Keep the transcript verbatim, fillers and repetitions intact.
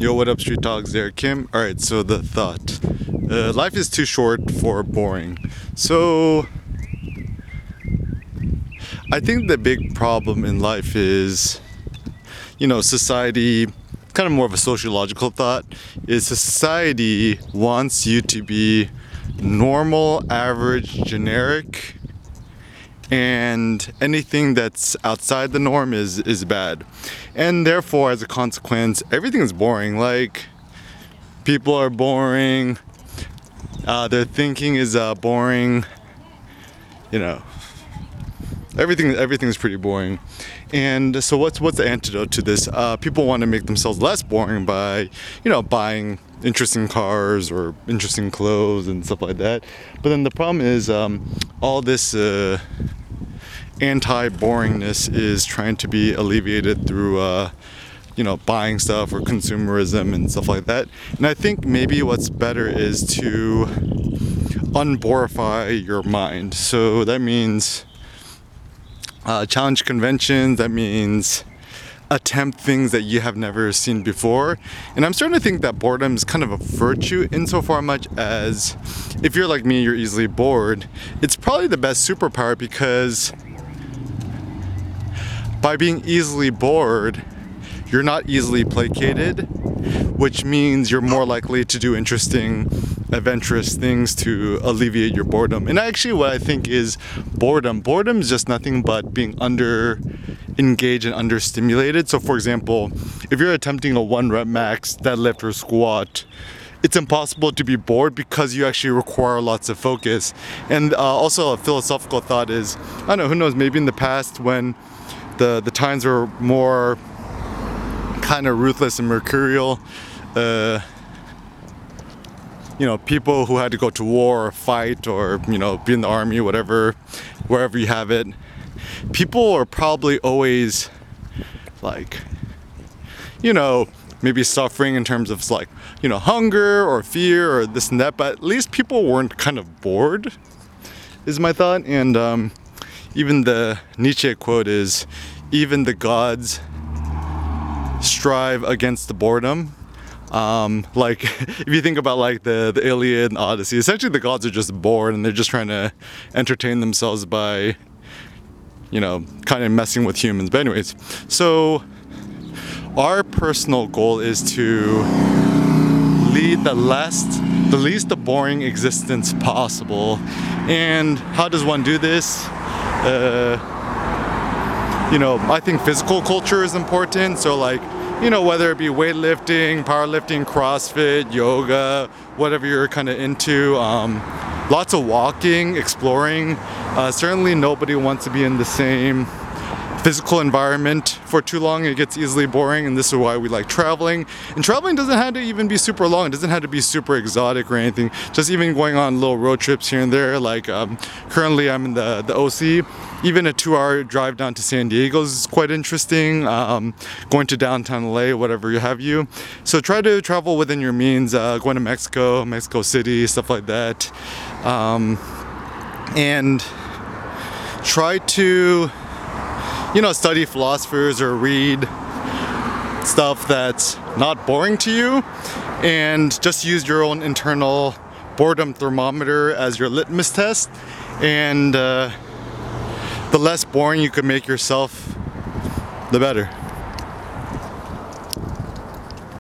Yo, what up, street dogs? There, Kim. All right, so the thought. Uh, life is too short for boring. So I think the big problem in life is, you know, society, kind of more of a sociological thought, is society wants you to be normal, average, generic, and anything that's outside the norm is is bad, and therefore as a consequence everything is boring. Like, people are boring, uh, their thinking is uh, boring, you know, everything everything is pretty boring. And so what's what's the antidote to this? Uh, people want to make themselves less boring by, you know, buying interesting cars or interesting clothes and stuff like that. But then the problem is um, all this uh, anti-boringness is trying to be alleviated through, uh, you know, buying stuff or consumerism and stuff like that. And I think maybe what's better is to unborify your mind. So that means uh, challenge conventions. That means attempt things that you have never seen before. And I'm starting to think that boredom is kind of a virtue, insofar much as if you're like me, you're easily bored. It's probably the best superpower, because by being easily bored, you're not easily placated, which means you're more likely to do interesting, adventurous things to alleviate your boredom. And actually what I think is boredom. Boredom is just nothing but being under-engaged and under-stimulated. So for example, if you're attempting a one rep max, deadlift or squat, it's impossible to be bored because you actually require lots of focus. And uh, also a philosophical thought is, I don't know, who knows, maybe in the past when the, the times were more kind of ruthless and mercurial, uh, you know, people who had to go to war or fight or, you know, be in the army, whatever, wherever you have it, people are probably always like, you know, maybe suffering in terms of like, you know, hunger or fear or this and that, but at least people weren't kind of bored, is my thought. And um, even the Nietzsche quote is, even the gods strive against the boredom. Um, like, if you think about like the, the Iliad and Odyssey, essentially the gods are just bored and they're just trying to entertain themselves by, you know, kind of messing with humans. But anyways, so our personal goal is to lead the least, the least boring existence possible. And how does one do this? Uh, you know, I think physical culture is important. So like, you know, whether it be weightlifting, powerlifting, CrossFit, yoga, whatever you're kind of into, um, lots of walking, exploring. Uh, certainly nobody wants to be in the same physical environment for too long. It gets easily boring, and this is why we like traveling. And traveling doesn't have to even be super long. It doesn't have to be super exotic or anything. Just even going on little road trips here and there. Like um, currently I'm in the, the O C. Even a two-hour drive down to San Diego is quite interesting. Um, going to downtown L A, whatever you have you. So try to travel within your means. Uh, going to Mexico, Mexico City, stuff like that. Um, and try to, you know, study philosophers or read stuff that's not boring to you. And just use your own internal boredom thermometer as your litmus test. And Uh, the less boring you can make yourself, the better.